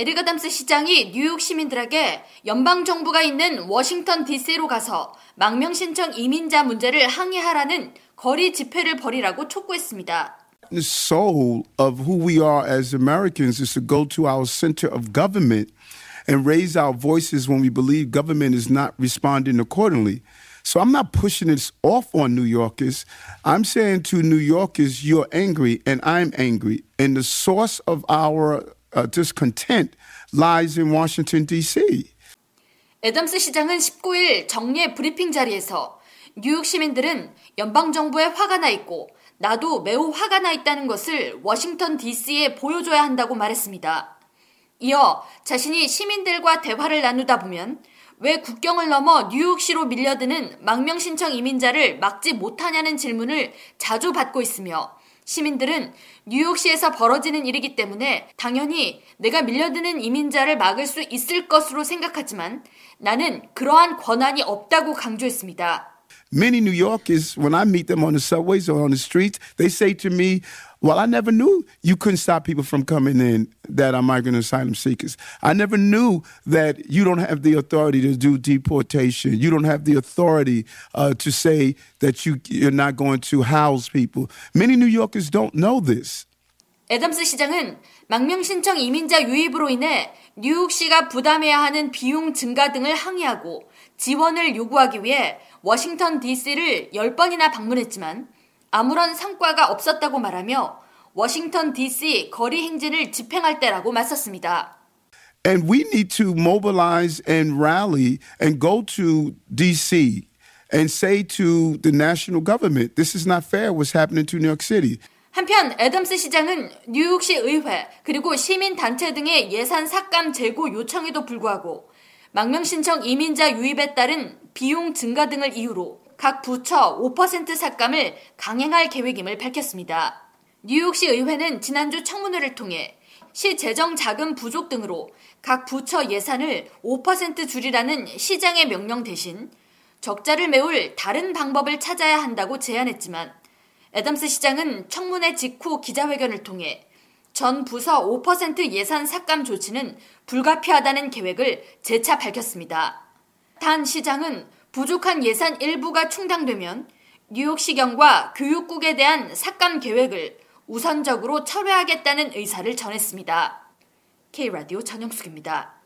에릭애담스 시장이 뉴욕 시민들에게 연방정부가 있는 워싱턴 D.C.로 가서 망명신청 이민자 문제를 항의하라는 거리 집회를 벌이라고 촉구했습니다. The soul of who we are as Americans is to go to our center of government and raise our voices when we believe government is not responding accordingly. So I'm not pushing this off on New Yorkers. I'm saying to New Yorkers, you're angry and I'm angry. And the source of our discontent lies in Washington, D.C. 애덤스 시장은 19일 정례 브리핑 자리에서 뉴욕 시민들은 연방정부에 화가 나 있고 나도 매우 화가 나 있다는 것을 워싱턴 D.C.에 보여줘야 한다고 말했습니다. 이어 자신이 시민들과 대화를 나누다 보면 왜 국경을 넘어 뉴욕시로 밀려드는 망명신청 이민자를 막지 못하냐는 질문을 자주 받고 있으며 시민들은 뉴욕시에서 벌어지는 일이기 때문에 당연히 내가 밀려드는 이민자를 막을 수 있을 것으로 생각하지만 나는 그러한 권한이 없다고 강조했습니다. Many New Yorkers, when I meet them on the subways or on the streets, they say to me, well, I never knew you couldn't stop people from coming in that are migrant asylum seekers. I never knew that you don't have the authority to do deportation. You don't have the authority to say that you're not going to house people. Many New Yorkers don't know this. 애덤스 시장은 망명신청 이민자 유입으로 인해 뉴욕시가 부담해야 하는 비용 증가 등을 항의하고 지원을 요구하기 위해 워싱턴 D.C.를 10번이나 방문했지만 아무런 성과가 없었다고 말하며 워싱턴 D.C. 거리 행진을 집행할 때라고 맞섰습니다. And we need to mobilize and rally and go to D.C. and say to the national government, this is not fair what's happening to New York City. 한편 애덤스 시장은 뉴욕시 의회 그리고 시민단체 등의 예산 삭감 재고 요청에도 불구하고 망명신청 이민자 유입에 따른 비용 증가 등을 이유로 각 부처 5% 삭감을 강행할 계획임을 밝혔습니다. 뉴욕시 의회는 지난주 청문회를 통해 시 재정 자금 부족 등으로 각 부처 예산을 5% 줄이라는 시장의 명령 대신 적자를 메울 다른 방법을 찾아야 한다고 제안했지만 애덤스 시장은 청문회 직후 기자회견을 통해 전 부서 5% 예산 삭감 조치는 불가피하다는 계획을 재차 밝혔습니다. 단 시장은 부족한 예산 일부가 충당되면 뉴욕시경과 교육국에 대한 삭감 계획을 우선적으로 철회하겠다는 의사를 전했습니다. K-라디오 전영숙입니다.